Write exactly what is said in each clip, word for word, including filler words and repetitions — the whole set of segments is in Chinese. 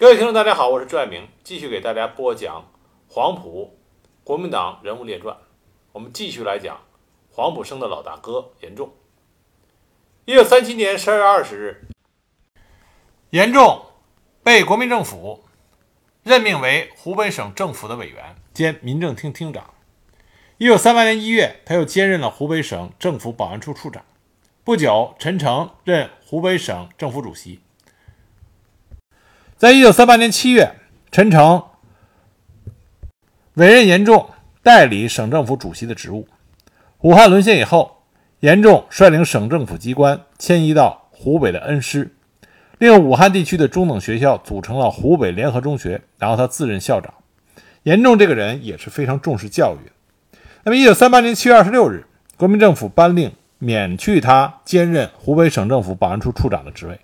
各位听众大家好，我是朱爱明，继续给大家播讲黄埔国民党人物列传。我们继续来讲黄埔生的老大哥严仲。一九三七年十二月二十日，严仲被国民政府任命为湖北省政府的委员兼民政厅厅长。一九三八年一月，他又兼任了湖北省政府保安处处长。不久，陈诚任湖北省政府主席。在一九三八年七月，陈诚委任严仲代理省政府主席的职务。武汉沦陷以后，严仲率领省政府机关迁移到湖北的恩施，另武汉地区的中等学校组成了湖北联合中学，然后他自任校长。严仲这个人也是非常重视教育。那么一九三八年七月二十六日，国民政府颁令免去他兼任湖北省政府保安处处长的职位。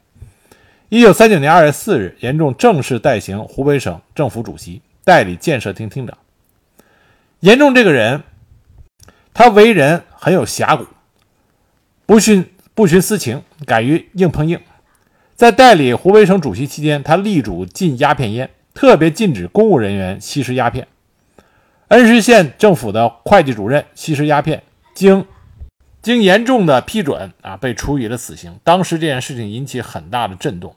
一九三九年二月四日，严仲正式代行湖北省政府主席，代理建设厅厅长。严仲这个人，他为人很有侠骨，不徇不徇私情，敢于硬碰硬。在代理湖北省主席期间，他力主禁鸦片烟，特别禁止公务人员吸食鸦片。恩施县政府的会计主任吸食鸦片，经经严仲的批准啊，被处以了死刑。当时这件事情引起很大的震动。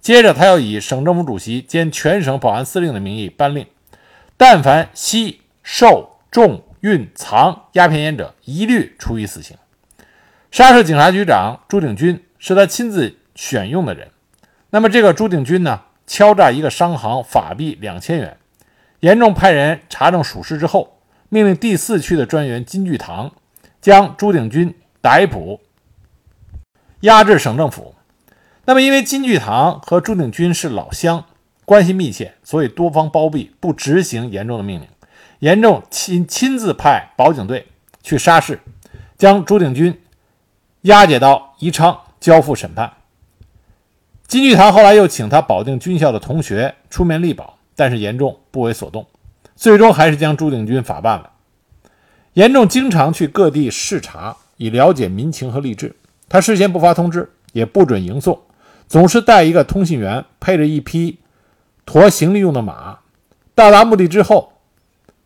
接着他又以省政府主席兼全省保安司令的名义颁令，但凡吸、售、种、运、藏鸦片烟者，一律处以死刑。沙市警察局长朱鼎钧是他亲自选用的人。那么这个朱鼎钧呢，敲诈一个商行法币两千元。严仲派人查证属实之后，命令第四区的专员金聚堂将朱鼎钧逮捕，押至省政府。那么因为金聚堂和朱鼎钧是老乡，关系密切，所以多方包庇，不执行严仲的命令。严仲 亲, 亲自派保警队去沙市，将朱鼎钧押解到宜昌，交付审判。金聚堂后来又请他保定军校的同学出面力保，但是严仲不为所动，最终还是将朱鼎钧法办了。严仲经常去各地视察，以了解民情和吏治。他事先不发通知，也不准迎送，总是带一个通信员，配着一匹驮行李用的马。到达目的之后，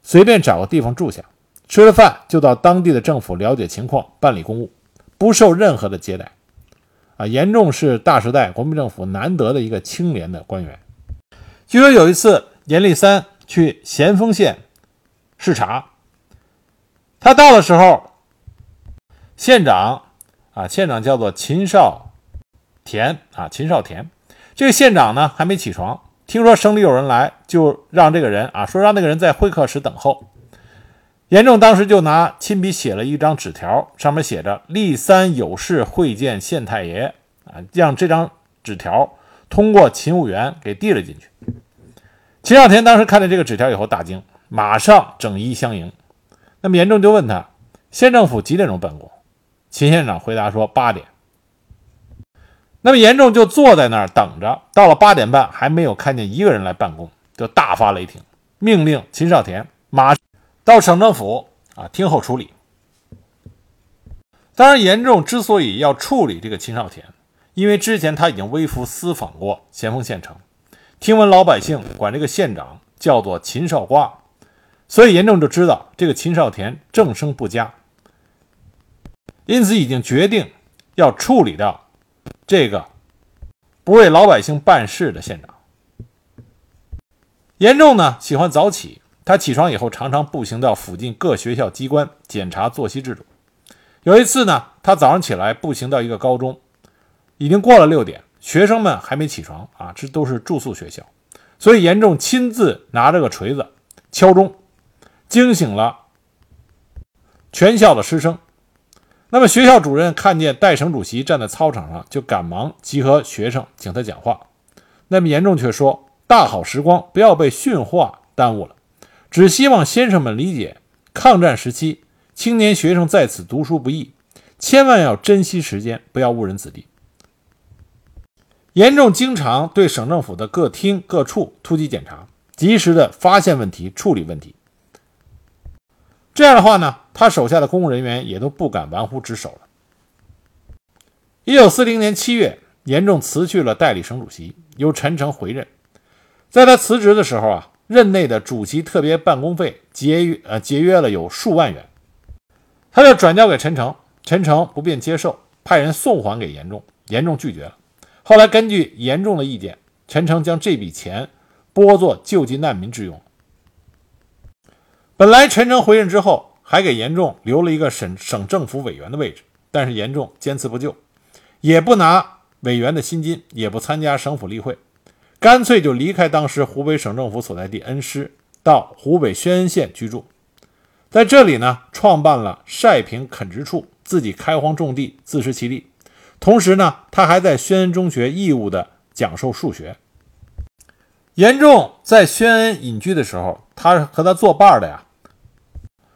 随便找个地方住下，吃了饭就到当地的政府了解情况，办理公务，不受任何的接待。啊，严仲是大时代国民政府难得的一个清廉的官员。据说有一次，阎立三去咸丰县视察。他到的时候，县长啊，县长叫做秦少田啊，秦少田。这个县长呢还没起床，听说省里有人来，就让这个人啊，说让那个人在会客室等候。严仲当时就拿亲笔写了一张纸条，上面写着“立三有事会见县太爷”啊，让这张纸条通过勤务员给递了进去。秦少田当时看见这个纸条以后大惊，马上整衣相迎。那么严仲就问他，县政府几点钟办公？秦县长回答说八点。那么严仲就坐在那儿等着，到了八点半还没有看见一个人来办公，就大发雷霆，命令秦少田马上到省政府啊听候处理。当然严仲之所以要处理这个秦少田，因为之前他已经微服私访过咸丰县城，听闻老百姓管这个县长叫做秦少瓜，所以严仲就知道这个秦少田政声不佳，因此已经决定要处理掉这个不为老百姓办事的县长。严仲呢喜欢早起，他起床以后常常步行到附近各学校机关检查作息制度。有一次呢，他早上起来步行到一个高中，已经过了六点，学生们还没起床啊，这都是住宿学校，所以严仲亲自拿着个锤子敲钟，惊醒了全校的师生。那么学校主任看见代省主席站在操场上，就赶忙集合学生请他讲话。那么严仲却说，大好时光不要被训话耽误了，只希望先生们理解，抗战时期青年学生在此读书不易，千万要珍惜时间，不要误人子弟。严仲经常对省政府的各厅各处突击检查，及时的发现问题，处理问题。这样的话呢，他手下的公务人员也都不敢玩忽职守了。一九四零年七月，严仲辞去了代理省主席，由陈诚回任。在他辞职的时候啊，任内的主席特别办公费节约呃节约了有数万元，他就转交给陈诚，陈诚不便接受，派人送还给严仲，严仲拒绝了。后来根据严仲的意见，陈诚将这笔钱拨作救济难民之用。本来陈诚回任之后还给严仲留了一个 省, 省政府委员的位置，但是严仲坚持不就，也不拿委员的薪金，也不参加省府例会，干脆就离开当时湖北省政府所在地恩施，到湖北宣恩县居住。在这里呢，创办了晒坪垦殖处，自己开荒种地，自食其力。同时呢，他还在宣恩中学义务的讲授数学。严仲在宣恩隐居的时候，他和他作伴的呀，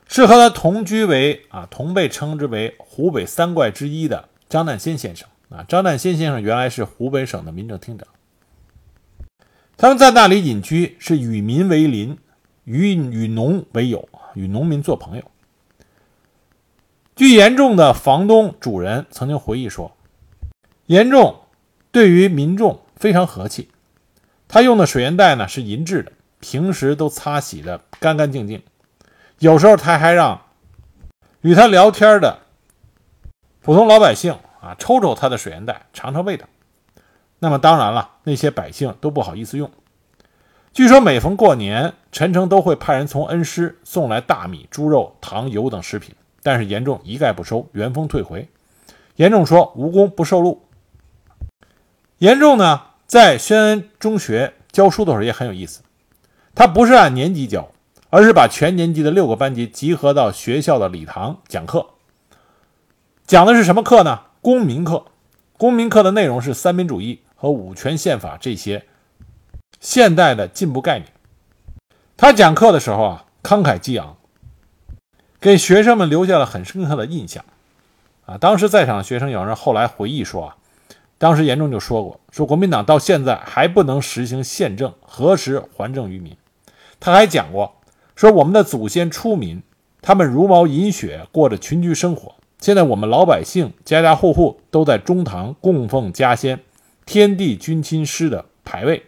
是和他同居为啊，同被称之为湖北三怪之一的张淡先先生啊。张淡先先生原来是湖北省的民政厅长。他们在那里隐居，是与民为邻，与与农为友，与农民做朋友。据严仲的房东主人曾经回忆说，严仲对于民众非常和气，他用的水烟袋呢是银制的，平时都擦洗的干干净净。有时候他还让与他聊天的普通老百姓啊抽抽他的水烟袋，尝尝味道。那么当然了，那些百姓都不好意思用。据说每逢过年，陈诚都会派人从恩施送来大米、猪肉、糖、油等食品。但是严仲一概不收，原封退回。严仲说无功不受禄。严仲呢，在宣恩中学教书的时候也很有意思，他不是按年级教，而是把全年级的六个班级集合到学校的礼堂讲课。讲的是什么课呢？公民课。公民课的内容是三民主义和五权宪法这些现代的进步概念。他讲课的时候啊，慷慨激昂，给学生们留下了很深刻的印象啊！当时在场的学生有人后来回忆说啊，当时严仲就说过，说国民党到现在还不能实行宪政，何时还政于民？他还讲过，说我们的祖先出民，他们茹毛饮血，过着群居生活，现在我们老百姓家家户户都在中堂供奉家先、天地君亲师的牌位。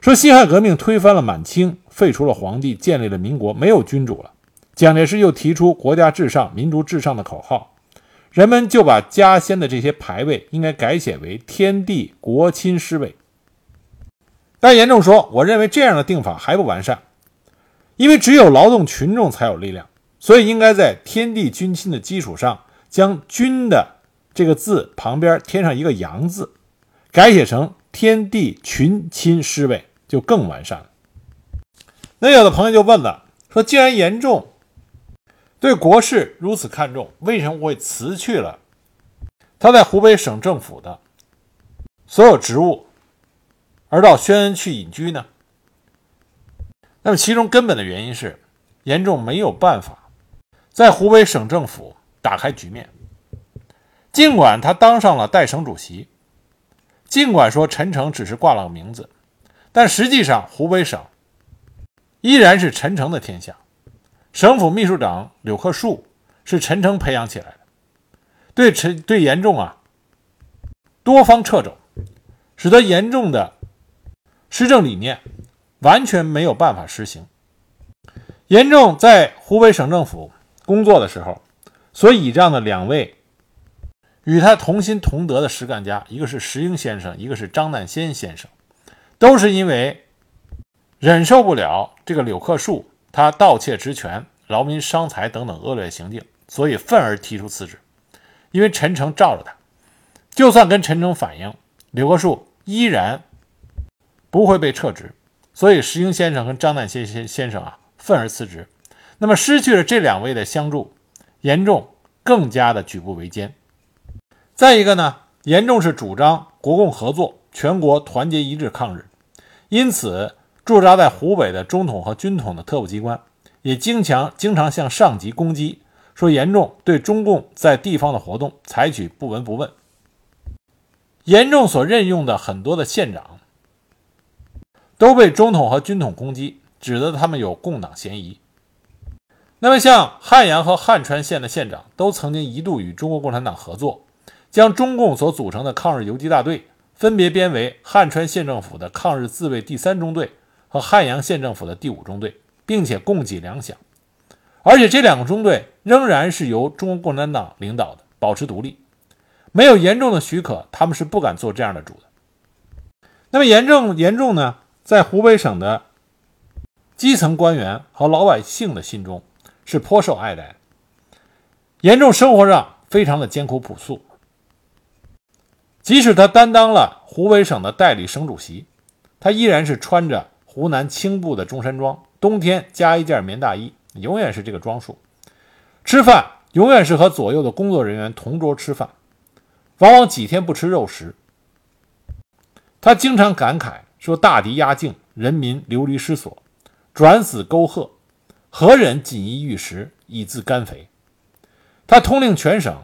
说辛亥革命推翻了满清，废除了皇帝，建立了民国，没有君主了。蒋介石又提出国家至上、民族至上的口号，人们就把家先的这些牌位应该改写为天地国亲师位。但严仲说，我认为这样的定法还不完善，因为只有劳动群众才有力量，所以应该在天地君亲的基础上，将君的这个字旁边添上一个阳字，改写成天地群亲师位，就更完善了。那有的朋友就问了，说既然严仲对国事如此看重，为什么会辞去了他在湖北省政府的所有职务，而到宣恩去隐居呢？那么其中根本的原因是，严仲没有办法在湖北省政府打开局面。尽管他当上了代省主席，尽管说陈诚只是挂了个名字，但实际上湖北省依然是陈诚的天下。省府秘书长柳克树是陈诚培养起来的，对陈对严仲啊，多方掣肘，使得严仲的施政理念完全没有办法实行。严仲在湖北省政府工作的时候，所倚仗的两位与他同心同德的实干家，一个是石英先生，一个是张淡先先生，都是因为忍受不了这个柳克树他盗窃职权、劳民伤财等等恶劣行径，所以愤而提出辞职。因为陈诚罩着他，就算跟陈诚反映，柳克树依然不会被撤职，所以石英先生跟张淡先先生啊愤而辞职。那么失去了这两位的相助，严仲更加的举步维艰。再一个呢，严仲是主张国共合作，全国团结一致抗日，因此驻扎在湖北的中统和军统的特务机关也经常经常向上级攻击，说严仲对中共在地方的活动采取不闻不问。严仲所任用的很多的县长都被中统和军统攻击，指责他们有共党嫌疑。那么像汉阳和汉川县的县长都曾经一度与中国共产党合作，将中共所组成的抗日游击大队分别编为汉川县政府的抗日自卫第三中队和汉阳县政府的第五中队，并且供给粮饷。而且这两个中队仍然是由中国共产党领导的，保持独立，没有严仲的许可，他们是不敢做这样的主的。那么严仲严仲呢，在湖北省的基层官员和老百姓的心中是颇受爱戴的。严仲生活上非常的艰苦朴素，即使他担当了湖北省的代理省主席，他依然是穿着湖南青布的中山装，冬天加一件棉大衣，永远是这个装束。吃饭永远是和左右的工作人员同桌吃饭，往往几天不吃肉食。他经常感慨说，大敌压境，人民流离失所，转死沟壑，何忍锦衣玉食，以自甘肥。他通令全省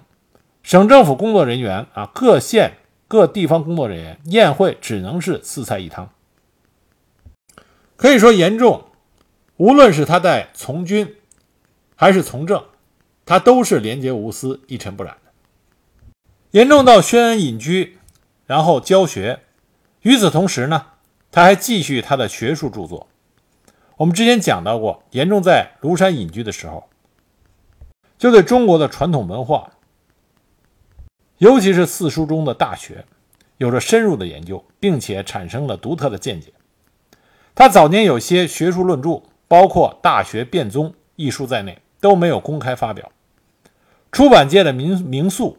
省政府工作人员啊，各县各地方工作人员宴会只能是四菜一汤。可以说严仲无论是他在从军还是从政，他都是廉洁无私，一尘不染的。严仲到宣恩隐居，然后教学。与此同时呢，他还继续他的学术著作。我们之前讲到过，严仲在庐山隐居的时候，就对中国的传统文化，尤其是四书中的《大学》，有着深入的研究，并且产生了独特的见解。他早年有些学术论著，包括《大学辩宗》一书在内，都没有公开发表。出版界的名名宿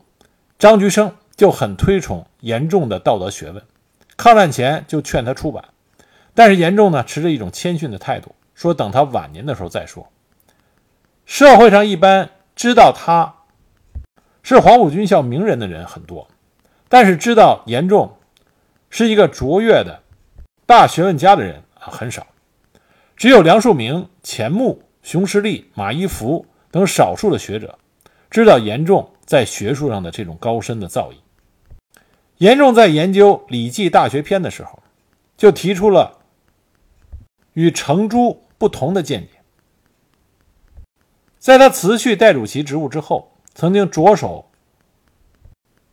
张居生就很推崇严仲的道德学问，抗战前就劝他出版，但是严仲呢，持着一种谦逊的态度，说等他晚年的时候再说。社会上一般知道他是黄埔军校名人的人很多，但是知道严仲是一个卓越的大学问家的人很少，只有梁漱溟、钱穆、熊十力、马一浮等少数的学者知道严仲在学术上的这种高深的造诣。严仲在研究《礼记·大学篇》的时候，就提出了与程朱不同的见解。在他辞去代主席职务之后，曾经着手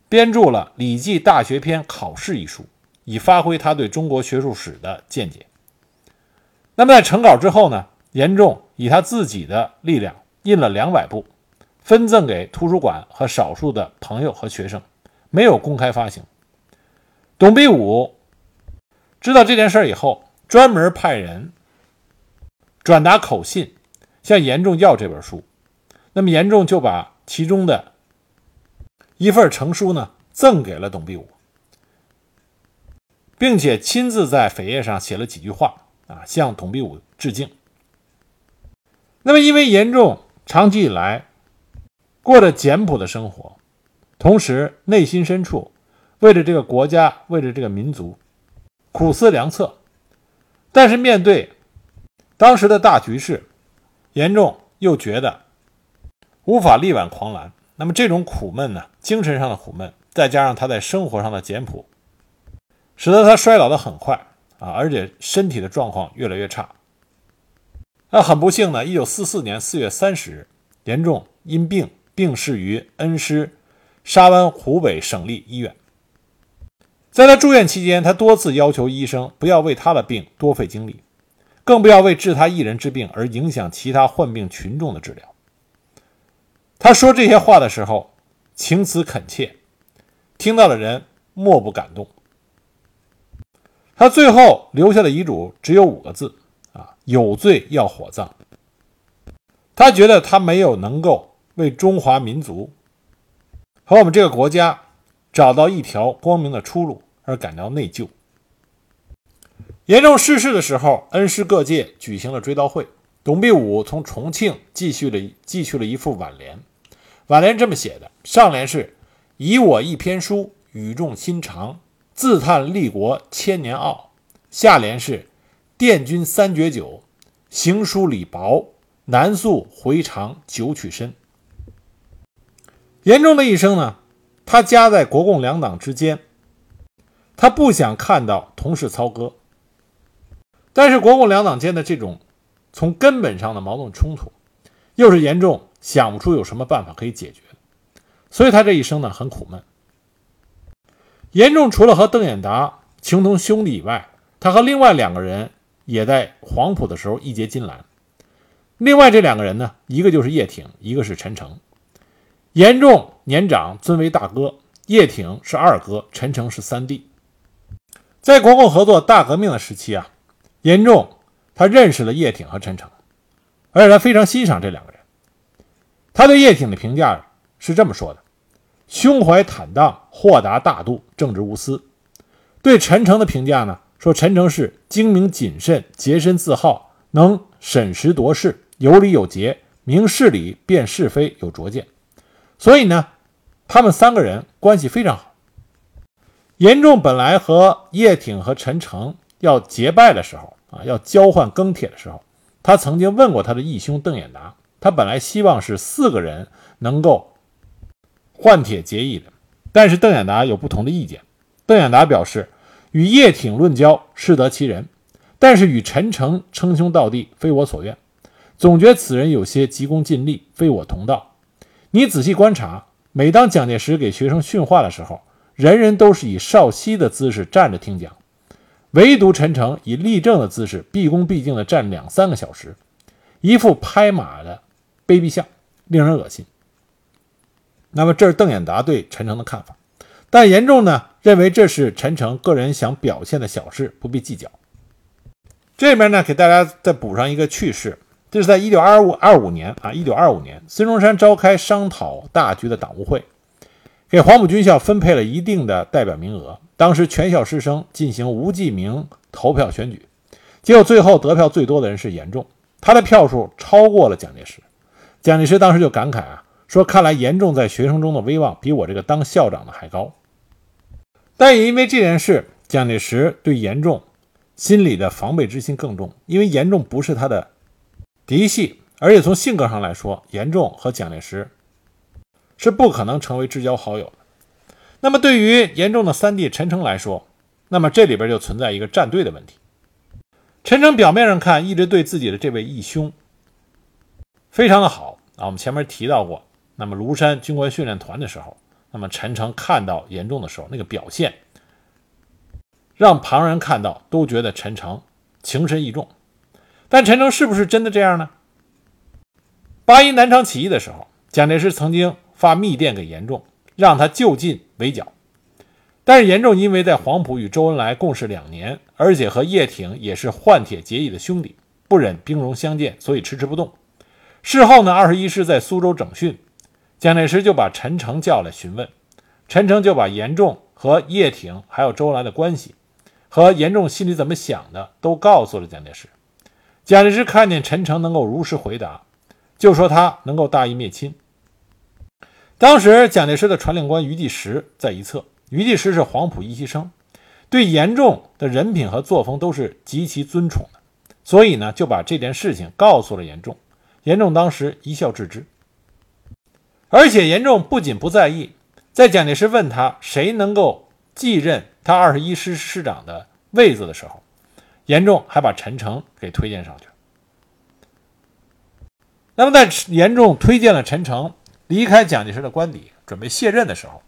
编著了《礼记·大学篇考试》一书，以发挥他对中国学术史的见解。那么在成稿之后呢，严仲以他自己的力量印了两百部，分赠给图书馆和少数的朋友和学生，没有公开发行。董必武知道这件事以后，专门派人转达口信向严仲要这本书。那么严仲就把其中的一份成书呢赠给了董必武，并且亲自在扉页上写了几句话啊，向董必武致敬。那么因为严仲长期以来过着简朴的生活，同时内心深处为了这个国家，为了这个民族苦思良策，但是面对当时的大局势，严仲又觉得无法力挽狂澜。那么这种苦闷呢，精神上的苦闷，再加上他在生活上的简朴，使得他衰老得很快啊，而且身体的状况越来越差。那很不幸呢，一九四四年四月三十日，严仲因病病逝于恩施沙湾湖北省立医院。在他住院期间，他多次要求医生不要为他的病多费精力，更不要为治他一人之病而影响其他患病群众的治疗。他说这些话的时候，情辞恳切，听到的人莫不感动。他最后留下的遗嘱只有五个字啊，有罪要火葬。他觉得他没有能够为中华民族和我们这个国家找到一条光明的出路而感到内疚。严仲逝世的时候，恩施各界举行了追悼会。董必武从重庆寄去了寄去了一副挽联，挽联这么写的，上联是以我一篇书，语重心长，自叹立国千年傲；下联是奠君三绝酒，行书礼薄，南宿回肠九曲深。严仲的一生呢，他夹在国共两党之间，他不想看到同室操戈，但是国共两党间的这种从根本上的矛盾冲突，又是严仲想不出有什么办法可以解决，所以他这一生呢很苦闷。严仲除了和邓演达、情同兄弟以外，他和另外两个人也在黄埔的时候义结金兰。另外这两个人呢，一个就是叶挺，一个是陈诚。严仲年长，尊为大哥，叶挺是二哥，陈诚是三弟。在国共合作大革命的时期啊，严仲他认识了叶挺和陈诚，而且他非常欣赏这两个人。他对叶挺的评价是这么说的：胸怀坦荡，豁达大度，正直无私。对陈诚的评价呢，说陈诚是精明谨慎，洁身自好，能审时度势，有礼有节，明事理，辨是非，有拙见。所以呢，他们三个人关系非常好。严仲本来和叶挺和陈诚要结拜的时候啊，要交换庚帖的时候，他曾经问过他的义兄邓演达，他本来希望是四个人能够换帖结义的，但是邓演达有不同的意见。邓演达表示，与叶挺论交，适得其人，但是与陈诚称兄道弟，非我所愿，总觉此人有些急功近利，非我同道。你仔细观察，每当蒋介石给学生训话的时候，人人都是以稍息的姿势站着听讲，唯独陈诚以立正的姿势毕恭毕敬地站两三个小时，一副拍马的卑鄙相，令人恶心。那么这是邓演达对陈诚的看法，但严仲呢认为这是陈诚个人想表现的小事，不必计较。这边呢给大家再补上一个趣事，这是在一九二五年啊，一九二五年孙中山召开商讨大局的党务会，给黄埔军校分配了一定的代表名额。当时全校师生进行无记名投票选举，结果最后得票最多的人是严仲，他的票数超过了蒋介石。蒋介石当时就感慨啊，说看来严仲在学生中的威望比我这个当校长的还高。但也因为这件事，蒋介石对严仲心里的防备之心更重，因为严仲不是他的嫡系，而且从性格上来说，严仲和蒋介石是不可能成为至交好友的。那么对于严仲的三弟陈诚来说，那么这里边就存在一个站队的问题。陈诚表面上看一直对自己的这位义兄非常的好啊，我们前面提到过，那么庐山军官训练团的时候，那么陈诚看到严仲的时候，那个表现让旁人看到都觉得陈诚情深意重。但陈诚是不是真的这样呢？八一南昌起义的时候，蒋介石曾经发密电给严仲，让他就近围剿，但是严仲因为在黄埔与周恩来共事两年，而且和叶挺也是换帖结义的兄弟，不忍兵戎相见，所以迟迟不动。事后呢，二十一师在苏州整训，蒋介石就把陈诚叫来询问，陈诚就把严仲和叶挺还有周恩来的关系和严仲心里怎么想的都告诉了蒋介石。蒋介石看见陈诚能够如实回答，就说他能够大义灭亲。当时蒋介石的传令官于济时在一侧，于济时是黄埔一期生，对严仲的人品和作风都是极其尊崇的，所以呢就把这件事情告诉了严仲。严仲当时一笑置之，而且严仲不仅不在意，在蒋介石问他谁能够继任他二十一师师长的位子的时候，严仲还把陈诚给推荐上去。那么在严仲推荐了陈诚离开蒋介石的官邸准备卸任的时候，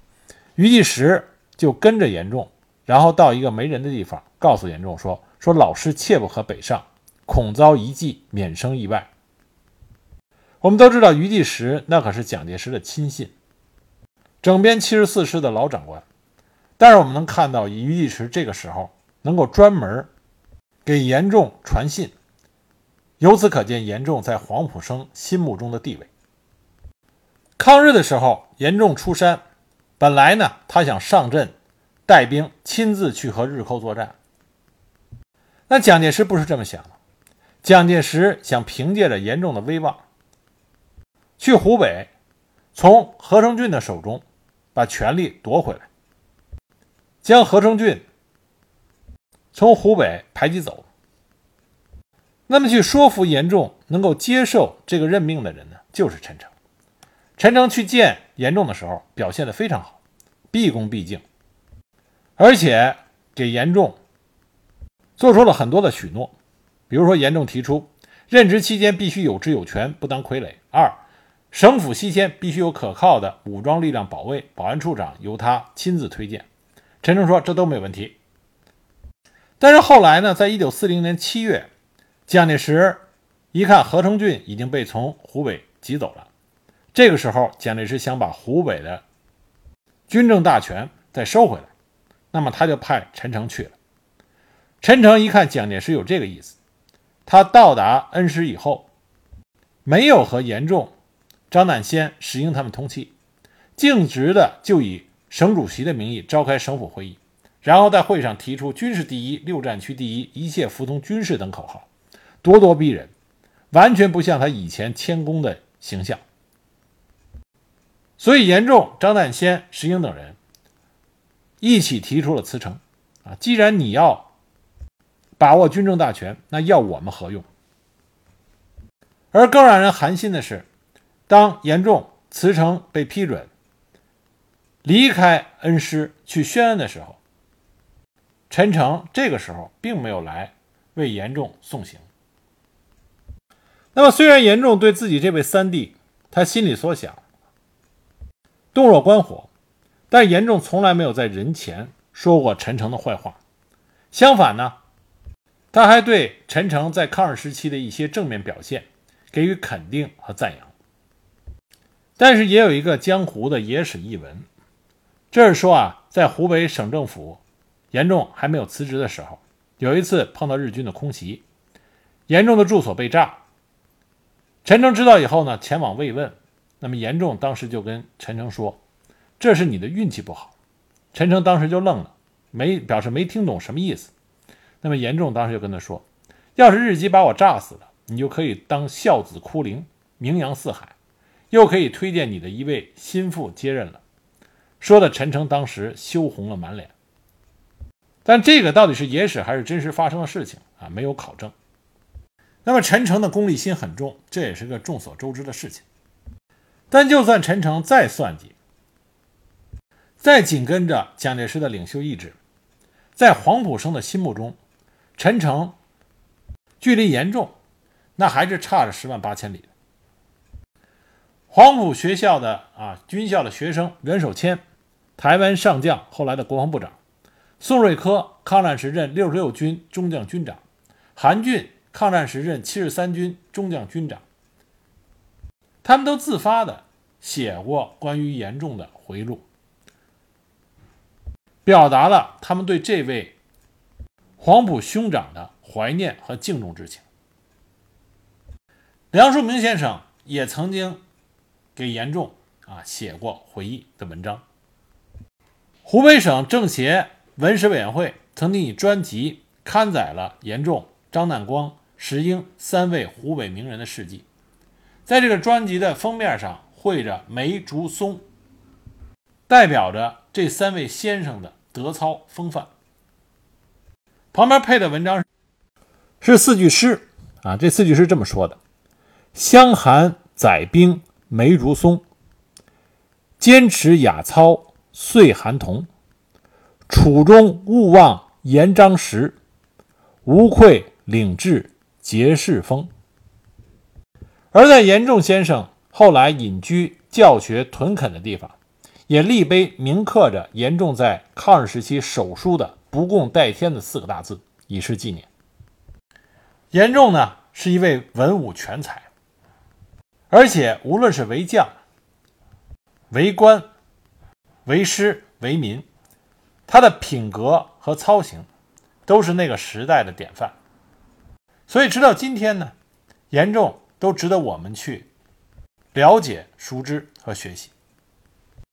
于济时就跟着严仲，然后到一个没人的地方告诉严仲说说老师切不可北上，恐遭一计，免生意外。我们都知道于济时那可是蒋介石的亲信，整编七十四师的老长官，但是我们能看到于济时这个时候能够专门给严仲传信，由此可见严仲在黄埔生心目中的地位。抗日的时候，严仲出山，本来呢他想上阵带兵亲自去和日寇作战，那蒋介石不是这么想的，蒋介石想凭借着严仲的威望去湖北，从何成俊的手中把权力夺回来，将何成俊从湖北排挤走。那么去说服严仲能够接受这个任命的人呢，就是陈诚。陈诚去见严仲的时候表现得非常好，毕恭毕敬，而且给严仲做出了很多的许诺。比如说严仲提出，任职期间必须有职有权，不当傀儡；二，省府西迁必须有可靠的武装力量保卫，保安处长由他亲自推荐。陈诚说这都没问题。但是后来呢，在一九四零年七月，蒋介石一看何成俊已经被从湖北挤走了，这个时候蒋介石想把湖北的军政大权再收回来，那么他就派陈诚去了。陈诚一看蒋介石有这个意思，他到达恩施以后，没有和严仲、张难先、石英他们通气，径直的就以省主席的名义召开省府会议，然后在会上提出军事第一、六战区第一、一切服从军事等口号，咄咄逼人，完全不像他以前谦恭的形象。所以严仲、张难先、石英等人一起提出了辞呈啊，既然你要把握军政大权，那要我们何用？而更让人寒心的是，当严仲辞呈被批准离开恩施去宣恩的时候，陈诚这个时候并没有来为严仲送行。那么虽然严仲对自己这位三弟他心里所想动若观火，但严仲从来没有在人前说过陈诚的坏话，相反呢，他还对陈诚在抗日时期的一些正面表现给予肯定和赞扬。但是也有一个江湖的野史一文，这是说啊，在湖北省政府严仲还没有辞职的时候，有一次碰到日军的空袭，严仲的住所被炸，陈诚知道以后呢，前往慰问。那么严仲当时就跟陈诚说，这是你的运气不好。陈诚当时就愣了，没表示没听懂什么意思。那么严仲当时就跟他说，要是日机把我炸死了，你就可以当孝子哭灵，名扬四海，又可以推荐你的一位心腹接任了。说的陈诚当时羞红了满脸。但这个到底是野史还是真实发生的事情啊，没有考证。那么陈诚的功利心很重，这也是个众所周知的事情。但就算陈诚再算计，再紧跟着蒋介石的领袖意志，在黄埔生的心目中，陈诚距离严重那还是差着十万八千里的。黄埔学校的啊军校的学生袁守谦，台湾上将，后来的国防部长；宋瑞科抗战时任六十六军中将军长；韩俊抗战时任七十三军中将军长。他们都自发的写过关于严仲的回忆录，表达了他们对这位黄埔兄长的怀念和敬重之情。梁漱溟先生也曾经给严仲啊写过回忆的文章。湖北省政协文史委员会曾经以专辑刊载了严仲、张难光、石英三位湖北名人的事迹。在这个专辑的封面上绘着梅竹松，代表着这三位先生的德操风范。旁边配的文章是四句诗啊，这四句诗这么说的：湘寒载冰梅竹松，坚持雅操岁寒同，楚中勿忘严章时，无愧领志节士风。而在严仲先生后来隐居教学屯垦的地方，也立碑铭刻着严仲在抗日时期手书的不共戴天的四个大字，以示纪念。严仲呢是一位文武全才，而且无论是为将、为官、为师、为民，他的品格和操行都是那个时代的典范。所以直到今天呢，严仲都值得我们去了解、熟知和学习。